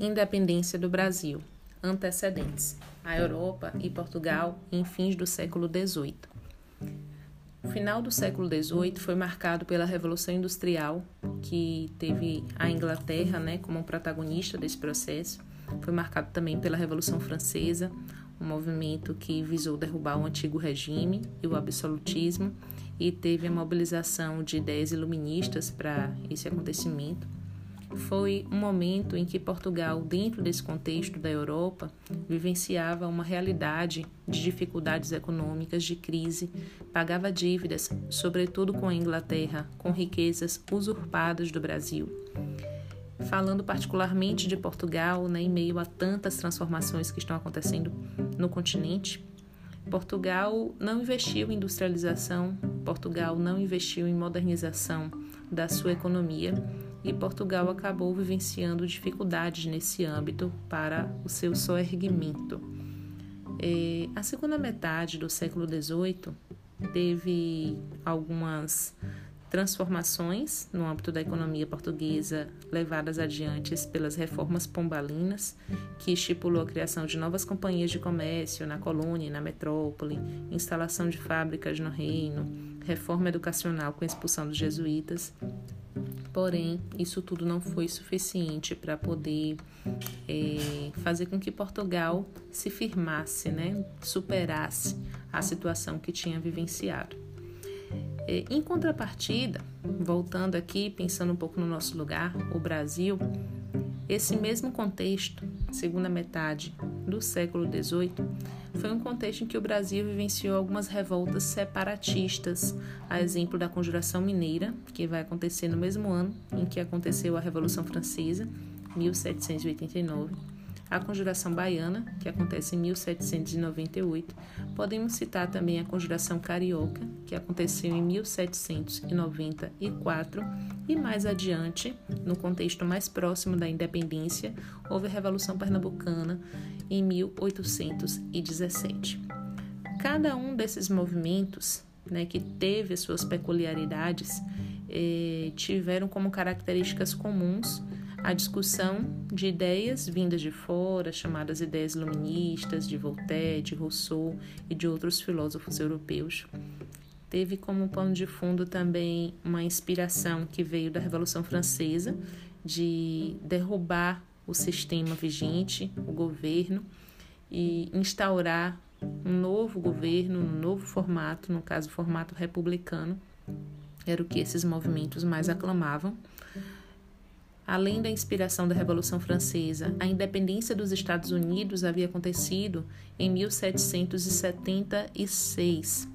Independência do Brasil. Antecedentes: a Europa e Portugal em fins do século XVIII. O final do século XVIII foi marcado pela Revolução Industrial, que teve a Inglaterra, como protagonista desse processo. Foi marcado também pela Revolução Francesa, um movimento que visou derrubar o antigo regime e o absolutismo, e teve a mobilização de ideias iluministas para esse acontecimento. Foi um momento em que Portugal, dentro desse contexto da Europa, vivenciava uma realidade de dificuldades econômicas, de crise, pagava dívidas, sobretudo com a Inglaterra, com riquezas usurpadas do Brasil. Falando particularmente de Portugal, em meio a tantas transformações que estão acontecendo no continente, Portugal não investiu em industrialização, Portugal não investiu em modernização da sua economia, e Portugal acabou vivenciando dificuldades nesse âmbito para o seu soerguimento. A segunda metade do século XVIII teve algumas transformações no âmbito da economia portuguesa levadas adiante pelas reformas pombalinas, que estipulou a criação de novas companhias de comércio na colônia e na metrópole, instalação de fábricas no reino, reforma educacional com a expulsão dos jesuítas. Porém, isso tudo não foi suficiente para poder fazer com que Portugal se firmasse, superasse a situação que tinha vivenciado. Em contrapartida, voltando aqui, pensando um pouco no nosso lugar, o Brasil, esse mesmo contexto, segunda metade do século XVIII, foi um contexto em que o Brasil vivenciou algumas revoltas separatistas, a exemplo da Conjuração Mineira, que vai acontecer no mesmo ano em que aconteceu a Revolução Francesa, 1789, a Conjuração Baiana, que acontece em 1798, podemos citar também a Conjuração Carioca, que aconteceu em 1794, e mais adiante, no contexto mais próximo da independência, houve a Revolução Pernambucana em 1817. Cada um desses movimentos, que teve as suas peculiaridades, tiveram como características comuns a discussão de ideias vindas de fora, chamadas ideias iluministas, de Voltaire, de Rousseau e de outros filósofos europeus. Teve como pano de fundo também uma inspiração que veio da Revolução Francesa, de derrubar o sistema vigente, o governo, e instaurar um novo governo, um novo formato, no caso, o formato republicano, era o que esses movimentos mais aclamavam. Além da inspiração da Revolução Francesa, a independência dos Estados Unidos havia acontecido em 1776.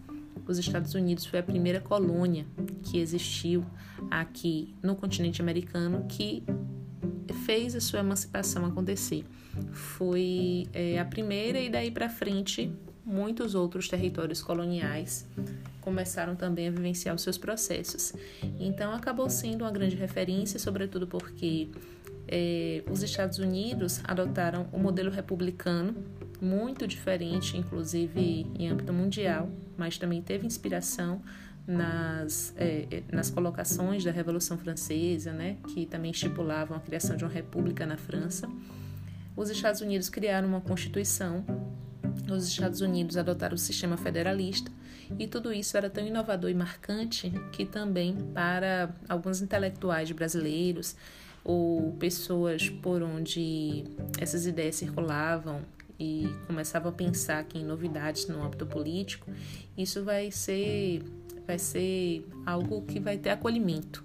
Os Estados Unidos foi a primeira colônia que existiu aqui no continente americano que fez a sua emancipação acontecer. Foi a primeira, e daí para frente muitos outros territórios coloniais começaram também a vivenciar os seus processos. Então, acabou sendo uma grande referência, sobretudo porque os Estados Unidos adotaram um modelo republicano, muito diferente, inclusive em âmbito mundial, mas também teve inspiração nas colocações da Revolução Francesa, que também estipulavam a criação de uma república na França. Os Estados Unidos criaram uma Constituição, os Estados Unidos adotaram o sistema federalista, e tudo isso era tão inovador e marcante que também, para alguns intelectuais brasileiros ou pessoas por onde essas ideias circulavam e começavam a pensar aqui em novidades no âmbito político, isso vai ser algo que vai ter acolhimento,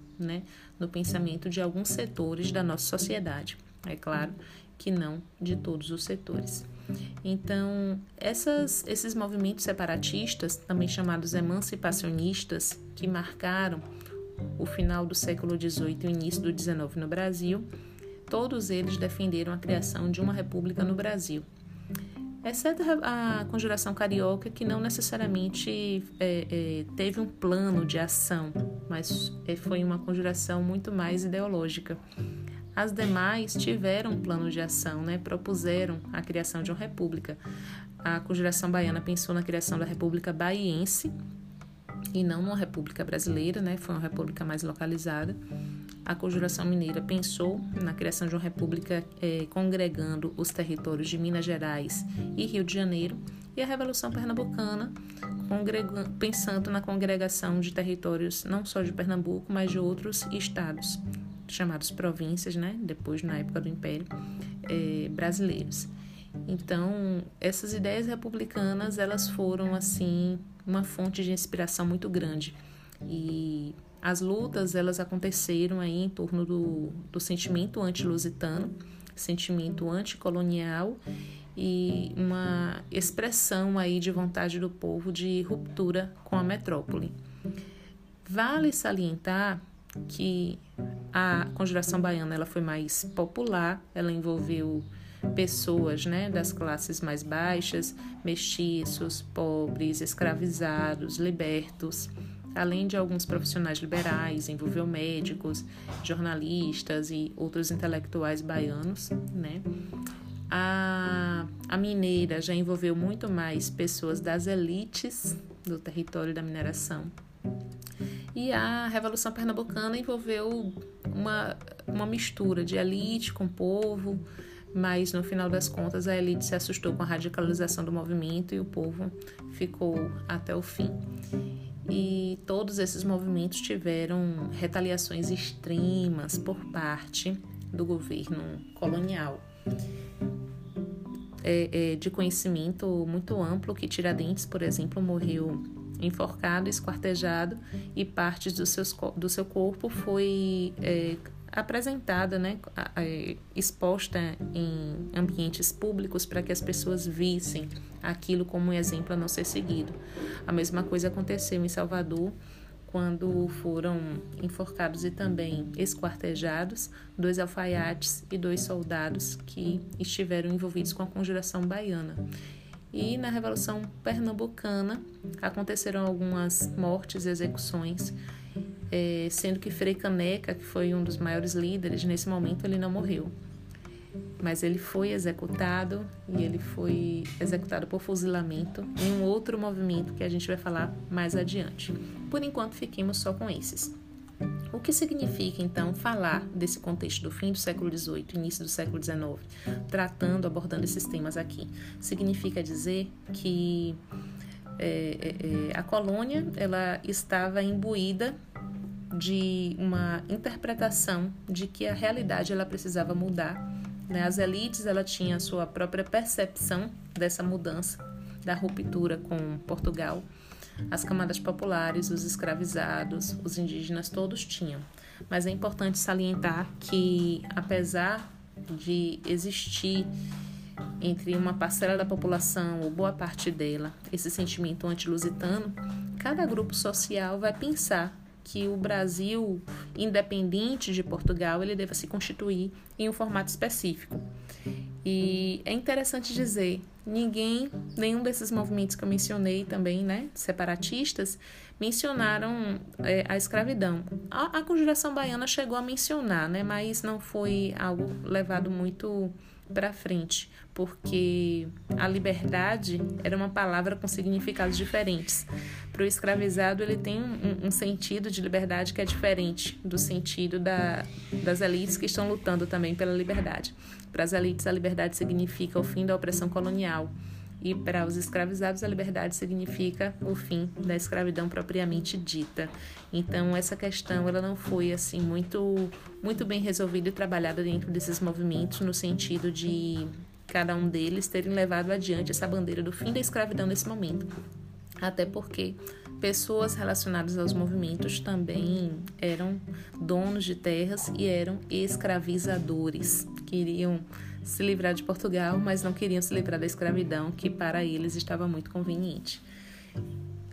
no pensamento de alguns setores da nossa sociedade. É claro que não de todos os setores. Então, esses movimentos separatistas, também chamados emancipacionistas, que marcaram o final do século XVIII e o início do XIX no Brasil, todos eles defenderam a criação de uma república no Brasil, exceto a Conjuração Carioca, que não necessariamente teve um plano de ação, mas foi uma conjuração muito mais ideológica. As demais tiveram um plano de ação, propuseram a criação de uma república. A Conjuração Baiana pensou na criação da República Baiense e não numa república brasileira, foi uma república mais localizada. a Conjuração Mineira pensou na criação de uma república congregando os territórios de Minas Gerais e Rio de Janeiro, e a Revolução Pernambucana pensando na congregação de territórios não só de Pernambuco, mas de outros estados, chamados províncias, né? Depois, na época do Império, brasileiros. Então, essas ideias republicanas, elas foram, assim, uma fonte de inspiração muito grande. E as lutas, elas aconteceram aí em torno do sentimento anti-lusitano, sentimento anticolonial e uma expressão aí de vontade do povo de ruptura com a metrópole. Vale salientar que a Conjuração Baiana ela foi mais popular, ela envolveu pessoas, né, das classes mais baixas, mestiços, pobres, escravizados, libertos, além de alguns profissionais liberais, envolveu médicos, jornalistas e outros intelectuais baianos, né? A mineira já envolveu muito mais pessoas das elites do território da mineração. E a Revolução Pernambucana envolveu uma mistura de elite com povo, mas no final das contas a elite se assustou com a radicalização do movimento e o povo ficou até o fim. E todos esses movimentos tiveram retaliações extremas por parte do governo colonial. É de conhecimento muito amplo que Tiradentes, por exemplo, morreu enforcado, esquartejado, e partes do seu corpo foi apresentada, né, exposta em ambientes públicos para que as pessoas vissem aquilo como um exemplo a não ser seguido. A mesma coisa aconteceu em Salvador, quando foram enforcados e também esquartejados 2 alfaiates e 2 soldados que estiveram envolvidos com a Conjuração Baiana. E na Revolução Pernambucana aconteceram algumas mortes e execuções, sendo que Frei Caneca, que foi um dos maiores líderes, nesse momento ele não morreu, mas ele foi executado, e ele foi executado por fuzilamento em um outro movimento que a gente vai falar mais adiante. Por enquanto, fiquemos só com esses. O que significa, então, falar desse contexto do fim do século XVIII, início do século XIX, abordando esses temas aqui? Significa dizer que a colônia ela estava imbuída de uma interpretação de que a realidade ela precisava mudar. As elites ela tinha a sua própria percepção dessa mudança, da ruptura com Portugal. As camadas populares, os escravizados, os indígenas, todos tinham. Mas é importante salientar que, apesar de existir entre uma parcela da população, ou boa parte dela, esse sentimento anti-lusitano, cada grupo social vai pensar que o Brasil, independente de Portugal, ele deva se constituir em um formato específico. E é interessante dizer, nenhum desses movimentos que eu mencionei também, né, separatistas, mencionaram a escravidão. A Conjuração Baiana chegou a mencionar, né, mas não foi algo levado muito para frente, porque a liberdade era uma palavra com significados diferentes. Para o escravizado, ele tem um sentido de liberdade que é diferente do sentido das elites que estão lutando também pela liberdade. Para as elites, a liberdade significa o fim da opressão colonial, e para os escravizados, a liberdade significa o fim da escravidão propriamente dita. Então, essa questão ela não foi assim muito, muito bem resolvida e trabalhada dentro desses movimentos, no sentido de cada um deles terem levado adiante essa bandeira do fim da escravidão nesse momento. Até porque pessoas relacionadas aos movimentos também eram donos de terras e eram escravizadores. Queriam se livrar de Portugal, mas não queriam se livrar da escravidão, que para eles estava muito conveniente.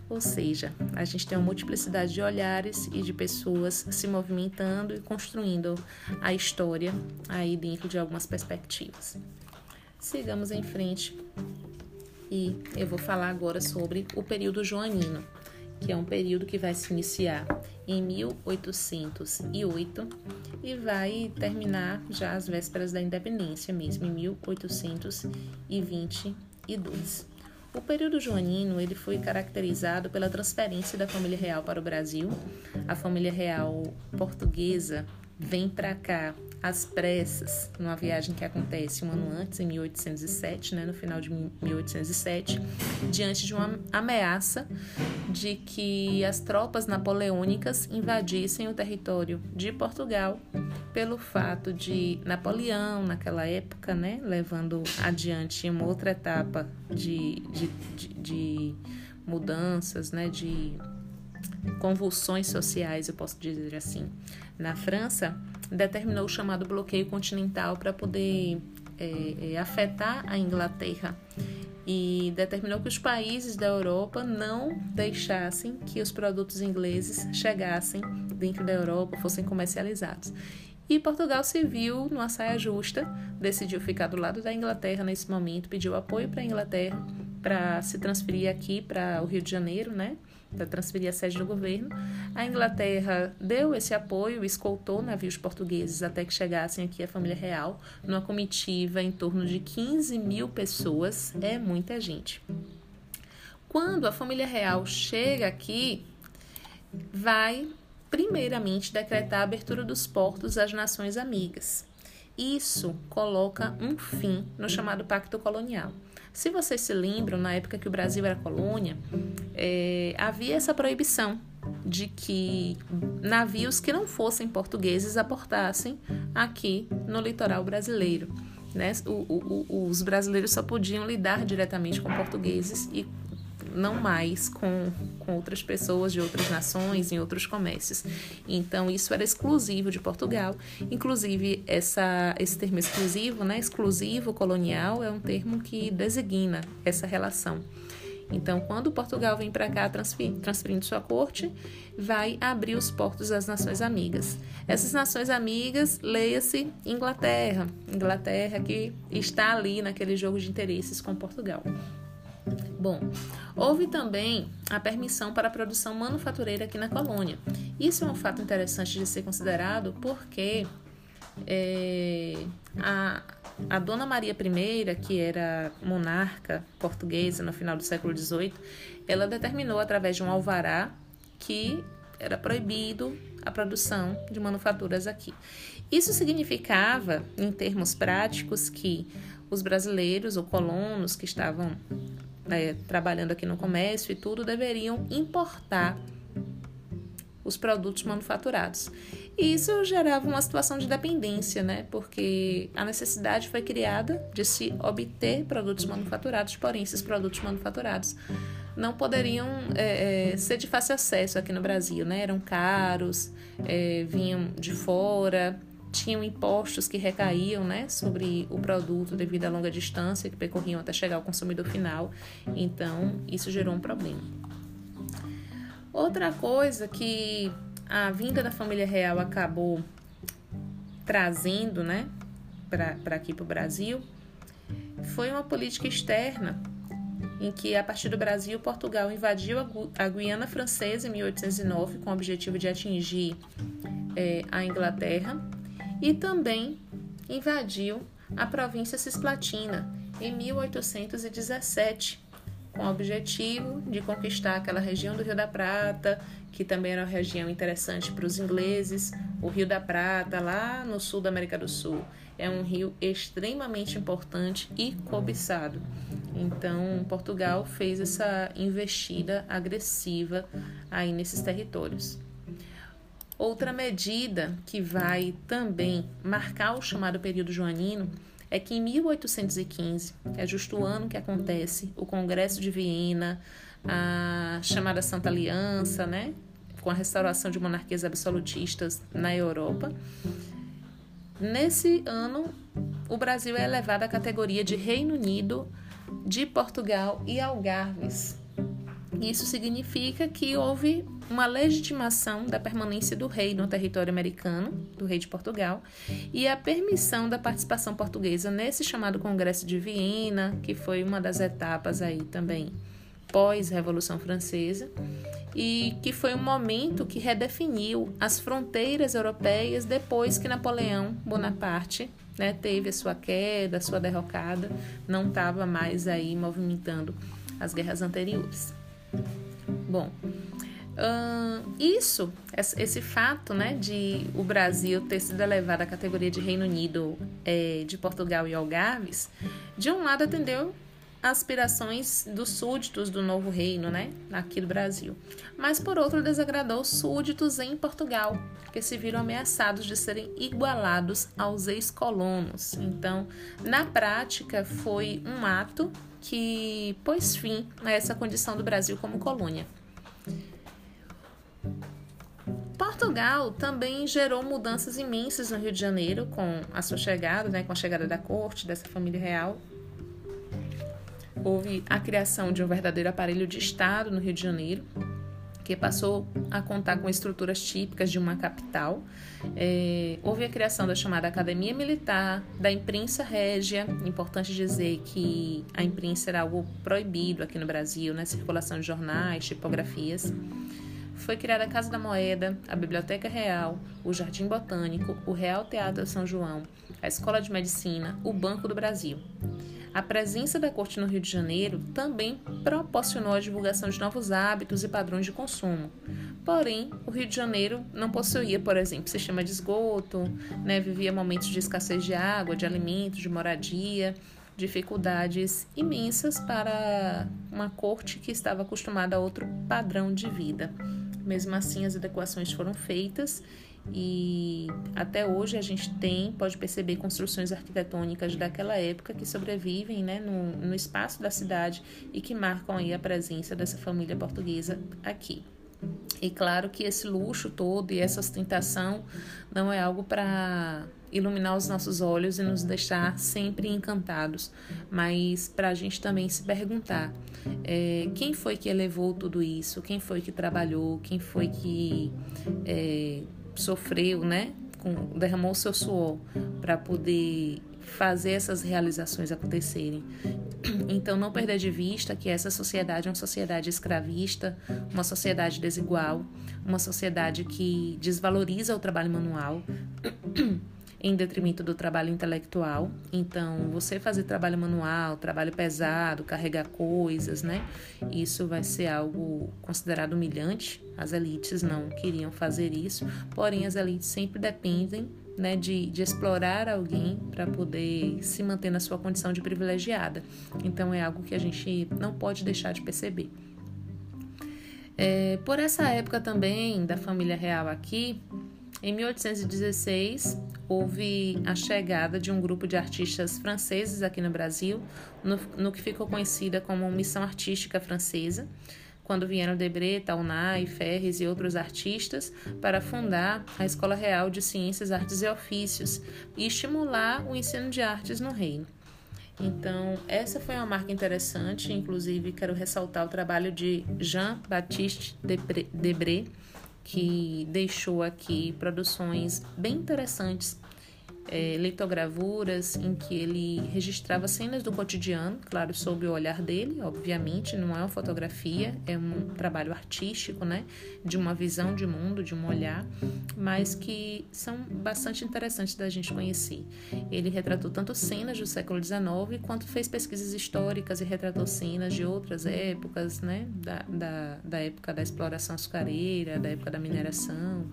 Ou seja, a gente tem uma multiplicidade de olhares e de pessoas se movimentando e construindo a história aí dentro de algumas perspectivas. Sigamos em frente. E eu vou falar agora sobre o período joanino, que é um período que vai se iniciar em 1808 e vai terminar já às vésperas da independência mesmo, em 1822. O período joanino ele foi caracterizado pela transferência da família real para o Brasil. A família real portuguesa vem para cá às pressas, numa viagem que acontece um ano antes, em 1807, né, no final de 1807, diante de uma ameaça de que as tropas napoleônicas invadissem o território de Portugal, pelo fato de Napoleão, naquela época, né, levando adiante uma outra etapa de mudanças, né, de convulsões sociais, eu posso dizer assim, na França, determinou o chamado bloqueio continental para poder afetar a Inglaterra, e determinou que os países da Europa não deixassem que os produtos ingleses chegassem dentro da Europa, fossem comercializados. E Portugal se viu numa saia justa, decidiu ficar do lado da Inglaterra nesse momento, pediu apoio para a Inglaterra para se transferir aqui para o Rio de Janeiro, né? Para transferir a sede do governo. A Inglaterra deu esse apoio, escoltou navios portugueses até que chegassem aqui a família real, numa comitiva em torno de 15 mil pessoas, é muita gente. Quando a família real chega aqui, vai primeiramente decretar a abertura dos portos às nações amigas. Isso coloca um fim no chamado Pacto Colonial. Se vocês se lembram, na época que o Brasil era colônia, havia essa proibição de que navios que não fossem portugueses aportassem aqui no litoral brasileiro, né? Os brasileiros só podiam lidar diretamente com portugueses e não mais com outras pessoas de outras nações, em outros comércios. Então, isso era exclusivo de Portugal. Inclusive, esse termo exclusivo, né, exclusivo colonial, é um termo que designa essa relação. Então, quando Portugal vem para cá transferindo sua corte, vai abrir os portos às nações amigas. Essas nações amigas, leia-se Inglaterra. Inglaterra que está ali naquele jogo de interesses com Portugal. Bom, houve também a permissão para a produção manufatureira aqui na colônia. Isso é um fato interessante de ser considerado porque a Dona Maria I, que era monarca portuguesa no final do século XVIII, ela determinou através de um alvará que era proibido a produção de manufaturas aqui. Isso significava, em termos práticos, que os brasileiros ou colonos que estavam trabalhando aqui no comércio e tudo, deveriam importar os produtos manufaturados. E isso gerava uma situação de dependência, né? Porque a necessidade foi criada de se obter produtos manufaturados, porém esses produtos manufaturados não poderiam ser de fácil acesso aqui no Brasil, né? Eram caros, vinham de fora, tinham impostos que recaíam, né, sobre o produto devido à longa distância que percorriam até chegar ao consumidor final. Então, isso gerou um problema. Outra coisa que a vinda da família real acabou trazendo, né, para aqui para o Brasil, foi uma política externa em que, a partir do Brasil, Portugal invadiu a Guiana Francesa em 1809 com o objetivo de atingir a Inglaterra. E também invadiu a província Cislatina em 1817, com o objetivo de conquistar aquela região do Rio da Prata, que também era uma região interessante para os ingleses. O Rio da Prata, lá no sul da América do Sul, é um rio extremamente importante e cobiçado. Então, Portugal fez essa investida agressiva aí nesses territórios. Outra medida que vai também marcar o chamado período joanino é que em 1815, é justo o ano que acontece o Congresso de Viena, a chamada Santa Aliança, né, com a restauração de monarquias absolutistas na Europa. Nesse ano, o Brasil é elevado à categoria de Reino Unido de Portugal e Algarves. Isso significa que houve uma legitimação da permanência do rei no território americano, do rei de Portugal, e a permissão da participação portuguesa nesse chamado Congresso de Viena, que foi uma das etapas aí também pós-Revolução Francesa, e que foi um momento que redefiniu as fronteiras europeias depois que Napoleão Bonaparte, né, teve a sua queda, a sua derrocada, não estava mais aí movimentando as guerras anteriores. Bom, Isso, esse fato, né, de o Brasil ter sido elevado à categoria de Reino Unido, de Portugal e Algarves, de um lado atendeu aspirações dos súditos do novo reino, né, aqui do Brasil, mas por outro desagradou súditos em Portugal, que se viram ameaçados de serem igualados aos ex-colonos. Então, na prática, foi um ato que pôs fim a essa condição do Brasil como colônia. Portugal também gerou mudanças imensas no Rio de Janeiro com a sua chegada, né, com a chegada da corte, dessa família real. Houve a criação de um verdadeiro aparelho de Estado no Rio de Janeiro, que passou a contar com estruturas típicas de uma capital. Houve a criação da chamada Academia Militar, da imprensa régia. Importante dizer que a imprensa era algo proibido aqui no Brasil, né? Circulação de jornais, tipografias. Foi criada a Casa da Moeda, a Biblioteca Real, o Jardim Botânico, o Real Teatro de São João, a Escola de Medicina, o Banco do Brasil. A presença da corte no Rio de Janeiro também proporcionou a divulgação de novos hábitos e padrões de consumo. Porém, o Rio de Janeiro não possuía, por exemplo, sistema de esgoto, né? Vivia momentos de escassez de água, de alimentos, de moradia, dificuldades imensas para uma corte que estava acostumada a outro padrão de vida. Mesmo assim, as adequações foram feitas. E até hoje a gente pode perceber construções arquitetônicas daquela época que sobrevivem, né, no espaço da cidade e que marcam aí a presença dessa família portuguesa aqui. E claro que esse luxo todo e essa ostentação não é algo para iluminar os nossos olhos e nos deixar sempre encantados, mas para a gente também se perguntar quem foi que elevou tudo isso, quem foi que trabalhou, quem foi que... sofreu, né? Derramou seu suor para poder fazer essas realizações acontecerem. Então, não perder de vista que essa sociedade é uma sociedade escravista, uma sociedade desigual, uma sociedade que desvaloriza o trabalho manual em detrimento do trabalho intelectual. Então, você fazer trabalho manual, trabalho pesado, carregar coisas, né? Isso vai ser algo considerado humilhante. As elites não queriam fazer isso, porém as elites sempre dependem, né, de explorar alguém para poder se manter na sua condição de privilegiada. Então, é algo que a gente não pode deixar de perceber. Por essa época também da família real aqui, em 1816, houve a chegada de um grupo de artistas franceses aqui no Brasil, no que ficou conhecida como Missão Artística Francesa, quando vieram Debret, Taunay, Ferres e outros artistas para fundar a Escola Real de Ciências, Artes e Ofícios e estimular o ensino de artes no reino. Então, essa foi uma marca interessante. Inclusive, quero ressaltar o trabalho de Jean-Baptiste Debret, que deixou aqui produções bem interessantes, litogravuras em que ele registrava cenas do cotidiano, claro, sob o olhar dele, obviamente, não é uma fotografia, é um trabalho artístico, né, de uma visão de mundo, de um olhar, mas que são bastante interessantes da gente conhecer. Ele retratou tanto cenas do século XIX, quanto fez pesquisas históricas e retratou cenas de outras épocas, né, da época da exploração açucareira, da época da mineração,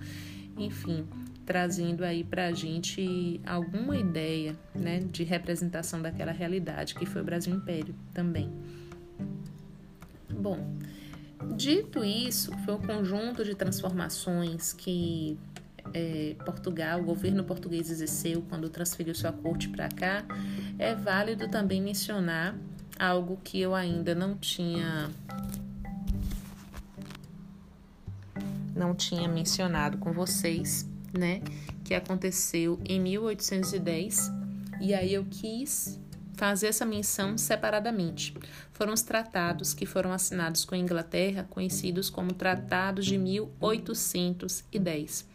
enfim, trazendo aí pra gente alguma ideia, né, de representação daquela realidade que foi o Brasil Império também. Bom, dito isso, foi um conjunto de transformações que o governo português exerceu quando transferiu sua corte para cá. É válido também mencionar algo que eu ainda não tinha mencionado com vocês, né, que aconteceu em 1810, e aí eu quis fazer essa menção separadamente. Foram os tratados que foram assinados com a Inglaterra, conhecidos como Tratados de 1810.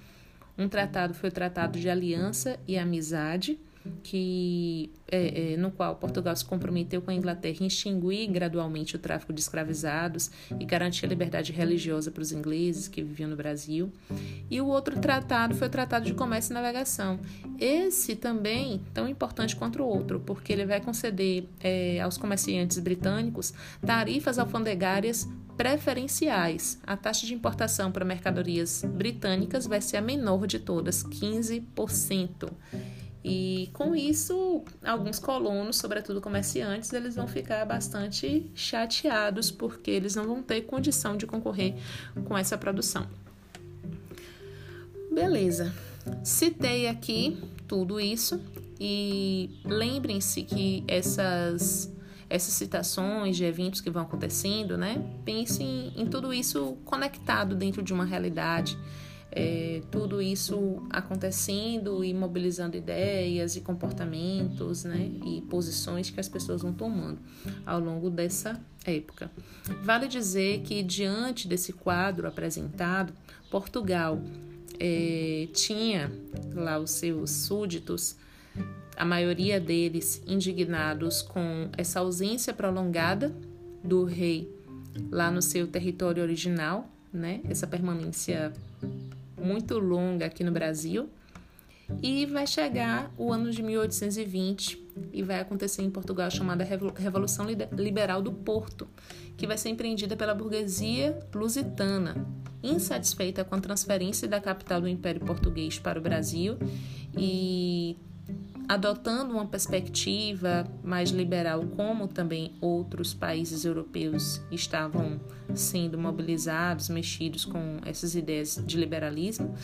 Um tratado foi o Tratado de Aliança e Amizade, no qual Portugal se comprometeu com a Inglaterra em extinguir gradualmente o tráfico de escravizados e garantir a liberdade religiosa para os ingleses que viviam no Brasil. E o outro tratado foi o Tratado de Comércio e Navegação. Esse também tão importante quanto o outro, porque ele vai conceder aos comerciantes britânicos tarifas alfandegárias preferenciais. A taxa de importação para mercadorias britânicas vai ser a menor de todas, 15%. E com isso, alguns colonos, sobretudo comerciantes, eles vão ficar bastante chateados porque eles não vão ter condição de concorrer com essa produção. Beleza, citei aqui tudo isso e lembrem-se que essas citações de eventos que vão acontecendo, né? Pensem em tudo isso conectado dentro de uma realidade, tudo isso acontecendo e mobilizando ideias e comportamentos, né? E posições que as pessoas vão tomando ao longo dessa época. Vale dizer que, diante desse quadro apresentado, Portugal tinha lá os seus súditos, a maioria deles indignados com essa ausência prolongada do rei lá no seu território original, né? Essa permanência muito longa aqui no Brasil. E vai chegar o ano de 1820 e vai acontecer em Portugal a chamada Revolução Liberal do Porto, que vai ser empreendida pela burguesia lusitana, insatisfeita com a transferência da capital do Império Português para o Brasil e adotando uma perspectiva mais liberal, como também outros países europeus estavam sendo mobilizados, mexidos com essas ideias de liberalismo,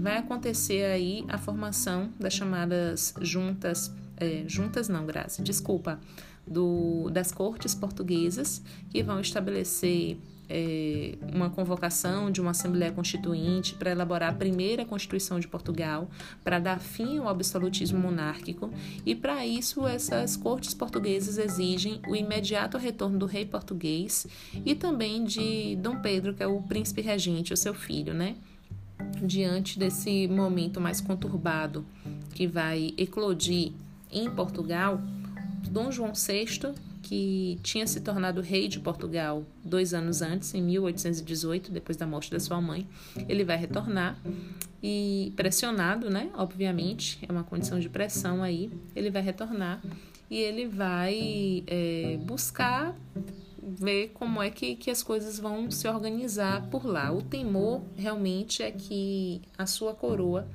vai acontecer aí a formação das chamadas das cortes portuguesas, que vão estabelecer uma convocação de uma Assembleia Constituinte para elaborar a primeira Constituição de Portugal, para dar fim ao absolutismo monárquico, e para isso essas cortes portuguesas exigem o imediato retorno do rei português e também de Dom Pedro, que é o príncipe regente, o seu filho, né? Diante desse momento mais conturbado que vai eclodir em Portugal, Dom João VI, que tinha se tornado rei de Portugal 2 anos antes, em 1818, depois da morte da sua mãe, ele vai retornar e pressionado, né? Obviamente, é uma condição de pressão aí, ele vai retornar e ele vai buscar ver como é que as coisas vão se organizar por lá. O temor realmente é que a sua coroa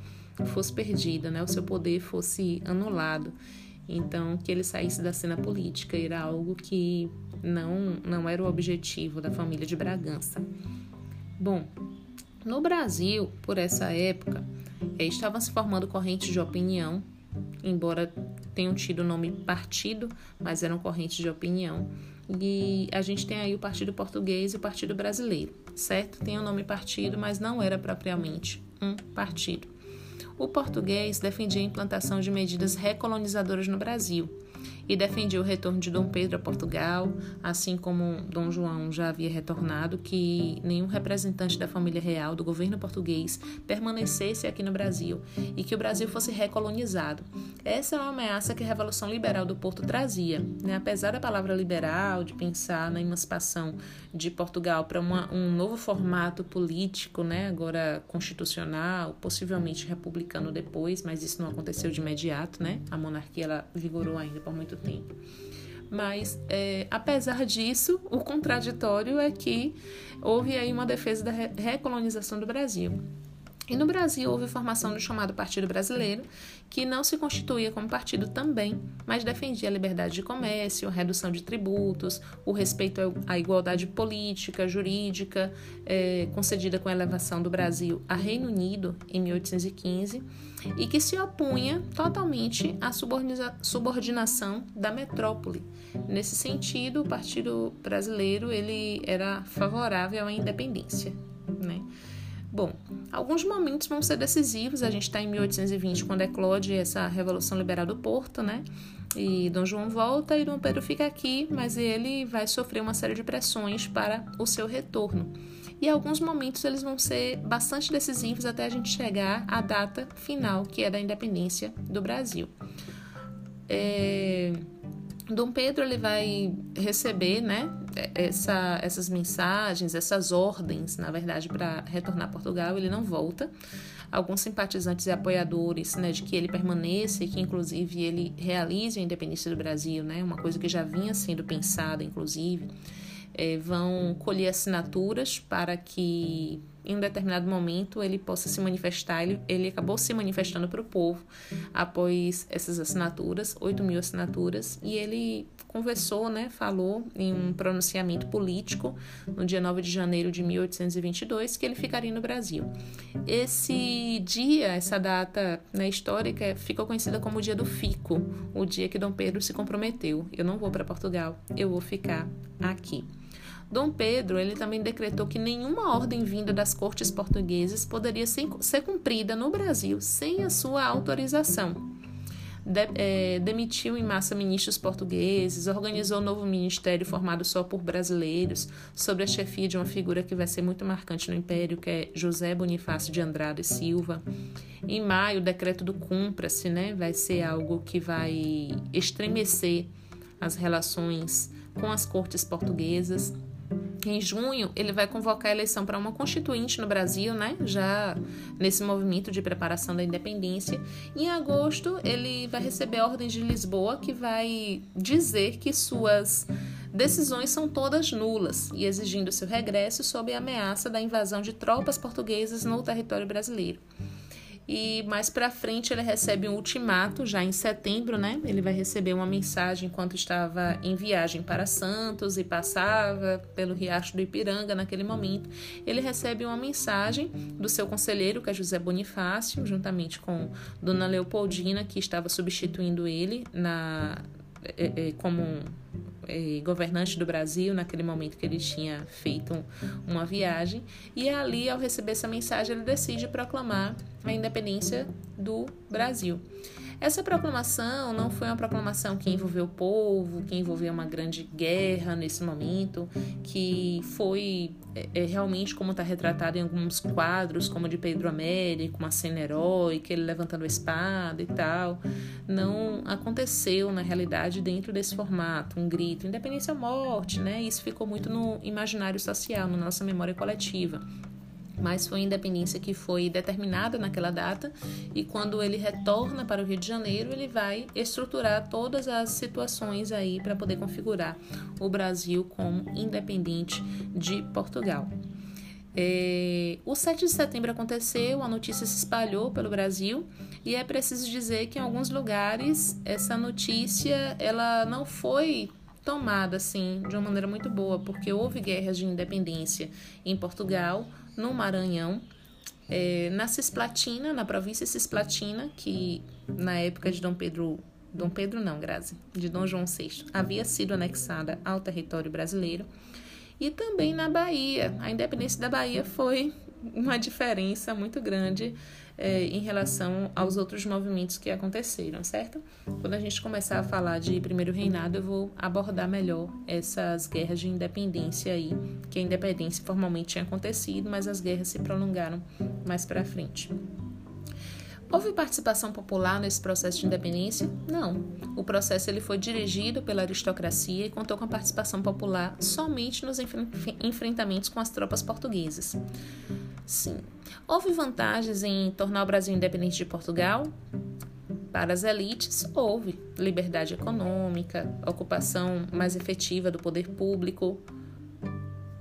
fosse perdida, né? O seu poder fosse anulado. Então, que ele saísse da cena política era algo que não era o objetivo da família de Bragança. Bom, no Brasil, por essa época, estavam se formando correntes de opinião, embora tenham tido o nome partido, mas eram correntes de opinião. E a gente tem aí o Partido Português e o Partido Brasileiro, certo? Tem o nome partido, mas não era propriamente um partido. O português defendia a implantação de medidas recolonizadoras no Brasil e defendia o retorno de Dom Pedro a Portugal, assim como Dom João já havia retornado, que nenhum representante da família real do governo português permanecesse aqui no Brasil e que o Brasil fosse recolonizado. Essa é uma ameaça que a Revolução Liberal do Porto trazia, né? Apesar da palavra liberal, de pensar na emancipação de Portugal para um novo formato político, né? Agora constitucional, possivelmente republicano depois, mas isso não aconteceu de imediato, né? A monarquia ela vigorou ainda por muito tempo. Mas, apesar disso, o contraditório é que houve aí uma defesa da recolonização do Brasil. E no Brasil houve a formação do chamado Partido Brasileiro, que não se constituía como partido também, mas defendia a liberdade de comércio, a redução de tributos, o respeito à igualdade política, jurídica, concedida com a elevação do Brasil a Reino Unido em 1815, e que se opunha totalmente à subordinação da metrópole. Nesse sentido, o Partido Brasileiro ele era favorável à independência, né? Bom, alguns momentos vão ser decisivos. A gente está em 1820, quando eclode essa Revolução Liberal do Porto, né? E Dom João volta e Dom Pedro fica aqui, mas ele vai sofrer uma série de pressões para o seu retorno. e alguns momentos eles vão ser bastante decisivos até a gente chegar à data final, que é da independência do Brasil. Dom Pedro ele vai receber, né, essas mensagens, essas ordens, na verdade, para retornar a Portugal. Ele não volta. Alguns simpatizantes e apoiadores, né, de que ele permaneça e que, inclusive, ele realize a independência do Brasil, né, uma coisa que já vinha sendo pensada, inclusive, vão colher assinaturas para que, em um determinado momento, ele possa se manifestar. Ele acabou se manifestando para o povo após essas assinaturas, 8.000 assinaturas, e ele conversou, né, falou em um pronunciamento político no dia 9 de janeiro de 1822 que ele ficaria no Brasil. Esse dia, essa data, né, histórica, ficou conhecida como o dia do fico, o dia que Dom Pedro se comprometeu: eu não vou para Portugal, eu vou ficar aqui. Dom Pedro ele também decretou que nenhuma ordem vinda das cortes portuguesas poderia ser cumprida no Brasil sem a sua autorização. Demitiu em massa ministros portugueses, organizou um novo ministério formado só por brasileiros, sob a chefia de uma figura que vai ser muito marcante no Império, que é José Bonifácio de Andrade Silva. Em maio, o decreto do Cumpra-se, né, vai ser algo que vai estremecer as relações com as cortes portuguesas. Em junho, ele vai convocar a eleição para uma constituinte no Brasil, né? Já nesse movimento de preparação da independência. Em agosto, ele vai receber a Ordem de Lisboa, que vai dizer que suas decisões são todas nulas e exigindo seu regresso sob a ameaça da invasão de tropas portuguesas no território brasileiro. E mais para frente ele recebe um ultimato, já em setembro, né? Ele vai receber uma mensagem enquanto estava em viagem para Santos e passava pelo Riacho do Ipiranga naquele momento. Ele recebe uma mensagem do seu conselheiro, que é José Bonifácio, juntamente com Dona Leopoldina, que estava substituindo ele como governante do Brasil, naquele momento que ele tinha feito uma viagem. E ali, ao receber essa mensagem, ele decide proclamar a independência do Brasil. Essa proclamação não foi uma proclamação que envolveu o povo, que envolveu uma grande guerra nesse momento, que foi realmente como está retratado em alguns quadros, como de Pedro Américo, uma cena heróica, ele levantando a espada e tal. Não aconteceu, na realidade, dentro desse formato, um grito, independência ou morte, né? Isso ficou muito no imaginário social, na nossa memória coletiva. Mas foi a independência que foi determinada naquela data, e quando ele retorna para o Rio de Janeiro, ele vai estruturar todas as situações aí para poder configurar o Brasil como independente de Portugal. O 7 de setembro aconteceu, a notícia se espalhou pelo Brasil, e é preciso dizer que em alguns lugares essa notícia ela não foi tomada assim de uma maneira muito boa, porque houve guerras de independência em Portugal, no Maranhão, na Cislatina, na província Cislatina, que na época de Dom João VI, havia sido anexada ao território brasileiro, e também na Bahia. A independência da Bahia foi uma diferença muito grande em relação aos outros movimentos que aconteceram, certo? Quando a gente começar a falar de primeiro reinado, eu vou abordar melhor essas guerras de independência aí, que a independência formalmente tinha acontecido, mas as guerras se prolongaram mais para frente. Houve participação popular nesse processo de independência? Não. O processo ele foi dirigido pela aristocracia e contou com a participação popular somente nos enfrentamentos com as tropas portuguesas. Sim. Houve vantagens em tornar o Brasil independente de Portugal? Para as elites, houve liberdade econômica, ocupação mais efetiva do poder público.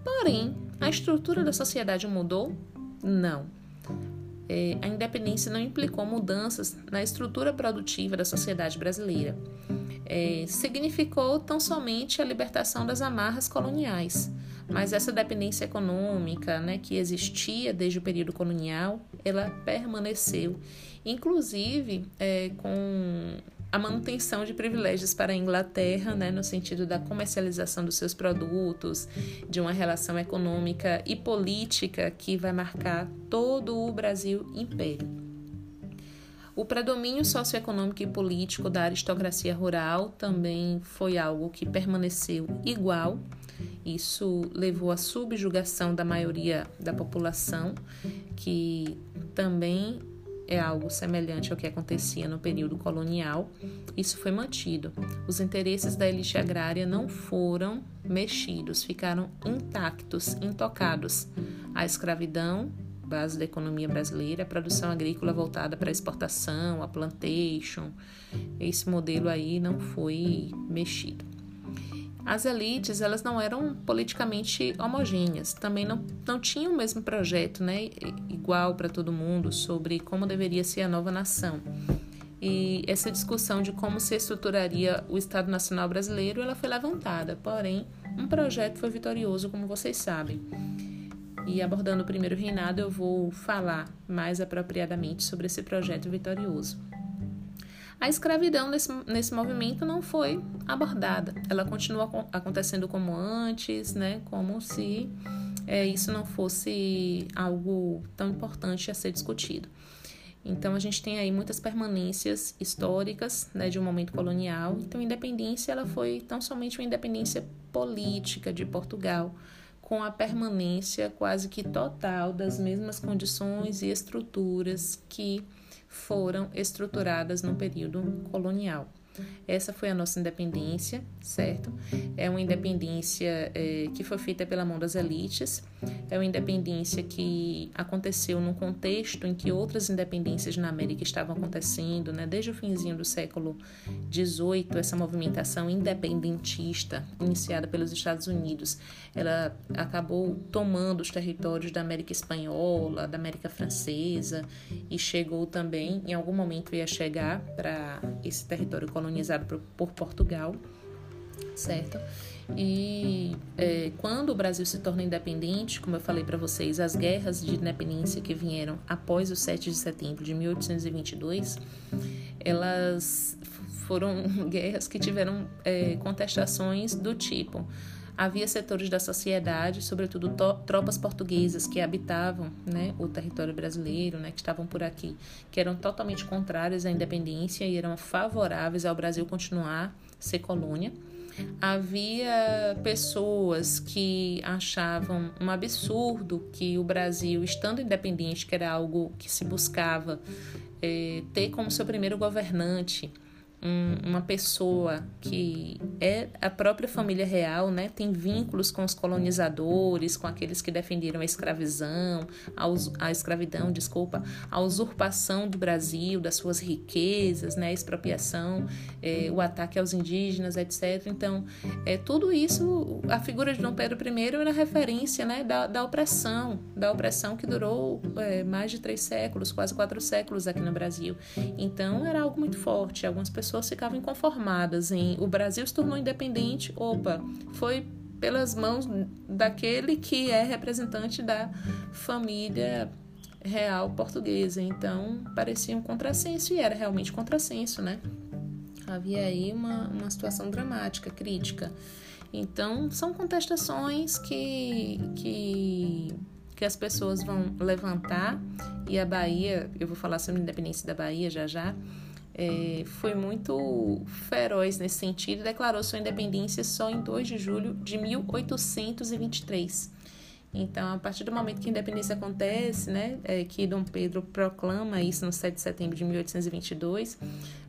Porém, a estrutura da sociedade mudou? Não. A independência não implicou mudanças na estrutura produtiva da sociedade brasileira. Significou tão somente a libertação das amarras coloniais, mas essa dependência econômica, né, que existia desde o período colonial, ela permaneceu, inclusive com a manutenção de privilégios para a Inglaterra, né, no sentido da comercialização dos seus produtos, de uma relação econômica e política que vai marcar todo o Brasil Império. O predomínio socioeconômico e político da aristocracia rural também foi algo que permaneceu igual. Isso levou à subjugação da maioria da população, que também é algo semelhante ao que acontecia no período colonial. Isso foi mantido. Os interesses da elite agrária não foram mexidos, ficaram intactos, intocados. A escravidão, base da economia brasileira, a produção agrícola voltada para a exportação, a plantation, esse modelo aí não foi mexido. As elites, elas não eram politicamente homogêneas, também não tinham o mesmo projeto, né, igual para todo mundo, sobre como deveria ser a nova nação. E essa discussão de como se estruturaria o Estado Nacional Brasileiro, ela foi levantada, porém, um projeto foi vitorioso, como vocês sabem. E abordando o primeiro reinado, eu vou falar mais apropriadamente sobre esse projeto vitorioso. A escravidão nesse movimento não foi abordada. Ela continua acontecendo como antes, né? Como se isso não fosse algo tão importante a ser discutido. Então, a gente tem aí muitas permanências históricas, né, de um momento colonial. Então, a independência ela foi tão somente uma independência política de Portugal, com a permanência quase que total das mesmas condições e estruturas que foram estruturadas no período colonial. Essa foi a nossa independência, certo? É uma independência que foi feita pela mão das elites, é uma independência que aconteceu num contexto em que outras independências na América estavam acontecendo, né? Desde o finzinho do século XVIII, essa movimentação independentista iniciada pelos Estados Unidos, ela acabou tomando os territórios da América Espanhola, da América Francesa, e chegou também, em algum momento ia chegar para esse território colonial, colonizado por Portugal, certo? E quando o Brasil se torna independente, como eu falei para vocês, as guerras de independência que vieram após o 7 de setembro de 1822, elas foram guerras que tiveram contestações do tipo: havia setores da sociedade, sobretudo tropas portuguesas que habitavam, né, o território brasileiro, né, que estavam por aqui, que eram totalmente contrárias à independência e eram favoráveis ao Brasil continuar ser colônia. Havia pessoas que achavam um absurdo que o Brasil, estando independente, que era algo que se buscava ter como seu primeiro governante, uma pessoa que é a própria família real, né, tem vínculos com os colonizadores, com aqueles que defenderam a escravidão, a usurpação do Brasil, das suas riquezas, né, a expropriação, o ataque aos indígenas, etc. Então, tudo isso, a figura de Dom Pedro I era referência, né, da opressão que durou mais de 3 séculos, quase 4 séculos aqui no Brasil. Então, era algo muito forte. Algumas pessoas ficavam inconformadas em o Brasil se tornou independente, opa, foi pelas mãos daquele que é representante da família real portuguesa. Então parecia um contrassenso, e era realmente contrassenso, né? Havia aí uma situação dramática, crítica. Então são contestações que as pessoas vão levantar, e a Bahia, eu vou falar sobre a independência da Bahia já, foi muito feroz nesse sentido, e declarou sua independência só em 2 de julho de 1823. Então, a partir do momento que a independência acontece, né, que Dom Pedro proclama isso no 7 de setembro de 1822,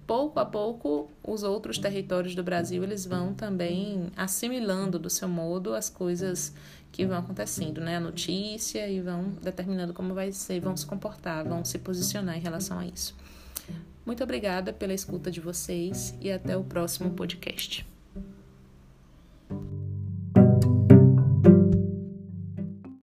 pouco a pouco os outros territórios do Brasil eles vão também assimilando do seu modo as coisas que vão acontecendo, né, a notícia, e vão determinando como vai ser, vão se comportar, vão se posicionar em relação a isso. Muito obrigada pela escuta de vocês e até o próximo podcast.